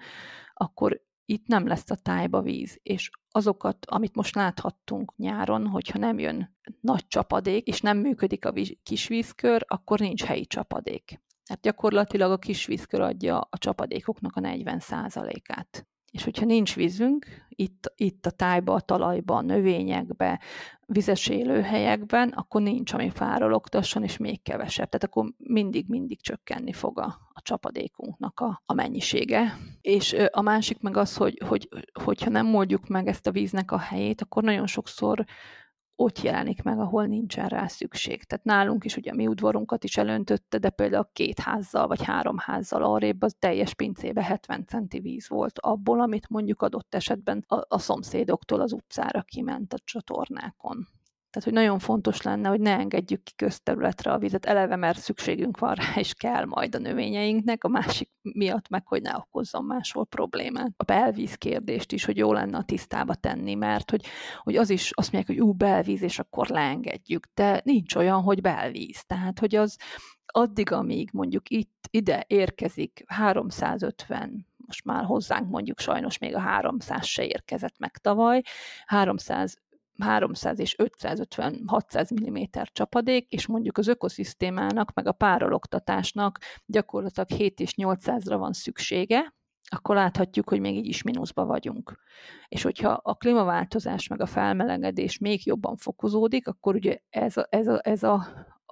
akkor itt nem lesz a tájba víz, és azokat, amit most láthattunk nyáron, hogyha nem jön nagy csapadék, és nem működik a kis vízkör, akkor nincs helyi csapadék. Tehát gyakorlatilag a kis vízkör adja a csapadékoknak a negyven százalékát. És hogyha nincs vízünk, itt, itt a tájba, a talajba, a növényekbe, vizes élőhelyekben, akkor nincs, ami párologtasson, és még kevesebb. Tehát akkor mindig-mindig csökkenni fog a, a csapadékunknak a, a mennyisége. És a másik meg az, hogy, hogy, hogyha nem oldjuk meg ezt a víznek a helyét, akkor nagyon sokszor ott jelenik meg, ahol nincsen rá szükség. Tehát nálunk is, ugye a mi udvarunkat is elöntötte, de például két házzal, vagy három házzal arrébb az teljes pincébe hetven centi víz volt abból, amit mondjuk adott esetben a, a szomszédoktól az utcára kiment a csatornákon. Tehát, hogy nagyon fontos lenne, hogy ne engedjük ki közterületre a vizet, eleve, mert szükségünk van rá, és kell majd a növényeinknek, a másik miatt meg, hogy ne okozzon máshol problémát. A belvíz kérdést is, hogy jó lenne a tisztába tenni, mert hogy, hogy az is azt mondják, hogy ú, belvíz, és akkor leengedjük, de nincs olyan, hogy belvíz. Tehát, hogy az addig, amíg mondjuk itt, ide érkezik háromszázötven, most már hozzánk mondjuk sajnos még a háromszáz se érkezett meg tavaly, háromszáz háromszáz és ötszázötven-hatszáz mm csapadék, és mondjuk az ökoszisztémának, meg a párologtatásnak gyakorlatilag hét és nyolcszázra van szüksége, akkor láthatjuk, hogy még így is mínuszba vagyunk. És hogyha a klímaváltozás, meg a felmelegedés még jobban fokozódik, akkor ugye ez a, ez a, ez a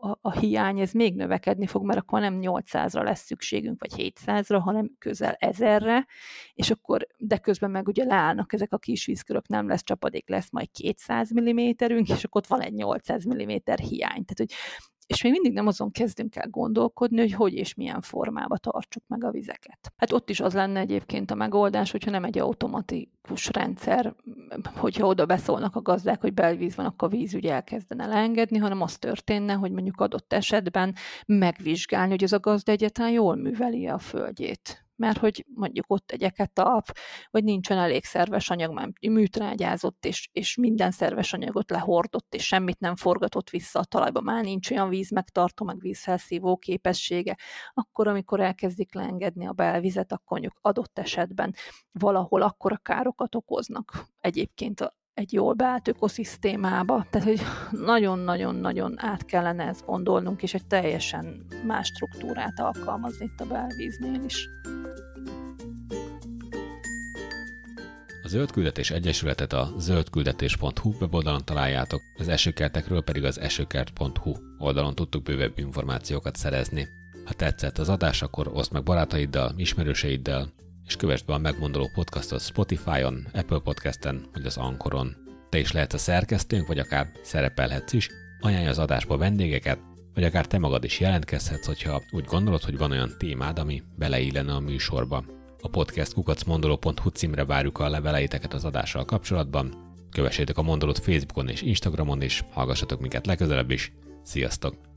A, a hiány, ez még növekedni fog, mert akkor nem nyolcszázra lesz szükségünk, vagy hétszázra, hanem közel ezerre, és akkor, de közben meg ugye leállnak ezek a kis vízkörök, nem lesz csapadék, lesz majd kétszáz milliméterünk, és akkor ott van egy nyolcszáz milliméter hiány. Tehát, hogy, és még mindig nem azon kezdünk el gondolkodni, hogy hogy és milyen formába tartsuk meg a vizeket. Hát ott is az lenne egyébként a megoldás, hogyha nem egy automatikus rendszer, hogyha oda beszólnak a gazdák, hogy belvíz van, akkor a vízügy elkezdene leengedni, hanem az történne, hogy mondjuk adott esetben megvizsgálni, hogy az a gazda egyáltalán jól műveli-e a földjét. Mert hogy mondjuk ott egyeket tap, vagy nincsen elég szerves anyag, mert műtrágyázott, és, és minden szerves anyagot lehordott, és semmit nem forgatott vissza a talajba, már nincs olyan víz megtartó, meg vízfelszívó képessége. Akkor, amikor elkezdik leengedni a belvizet, akkor mondjuk adott esetben valahol akkora károkat okoznak egyébként a egy jól beállt ökoszisztémába. Tehát, hogy nagyon-nagyon-nagyon át kellene ezt gondolnunk, és egy teljesen más struktúrát alkalmazni itt a belvíznél is. A Zöld Küldetés Egyesületet a zöldküldetés pont hu weboldalon találjátok, az esőkertekről pedig az esőkert pont hu oldalon tudtok bővebb információkat szerezni. Ha tetszett az adás, akkor oszd meg barátaiddal, ismerőseiddel, és kövessd be a Megmondoló Podcastot Spotify-on, Apple Podcasten vagy az Anchoron. Te is lehetsz a szerkesztőnk, vagy akár szerepelhetsz is, ajánlj az adásba vendégeket, vagy akár te magad is jelentkezhetsz, hogyha úgy gondolod, hogy van olyan témád, ami beleillene a műsorba. A podcast kukac mondoló pont hu címre várjuk a leveleiteket az adással kapcsolatban. Kövessétek a Mondolót Facebookon és Instagramon is, hallgassatok minket legközelebb is. Sziasztok!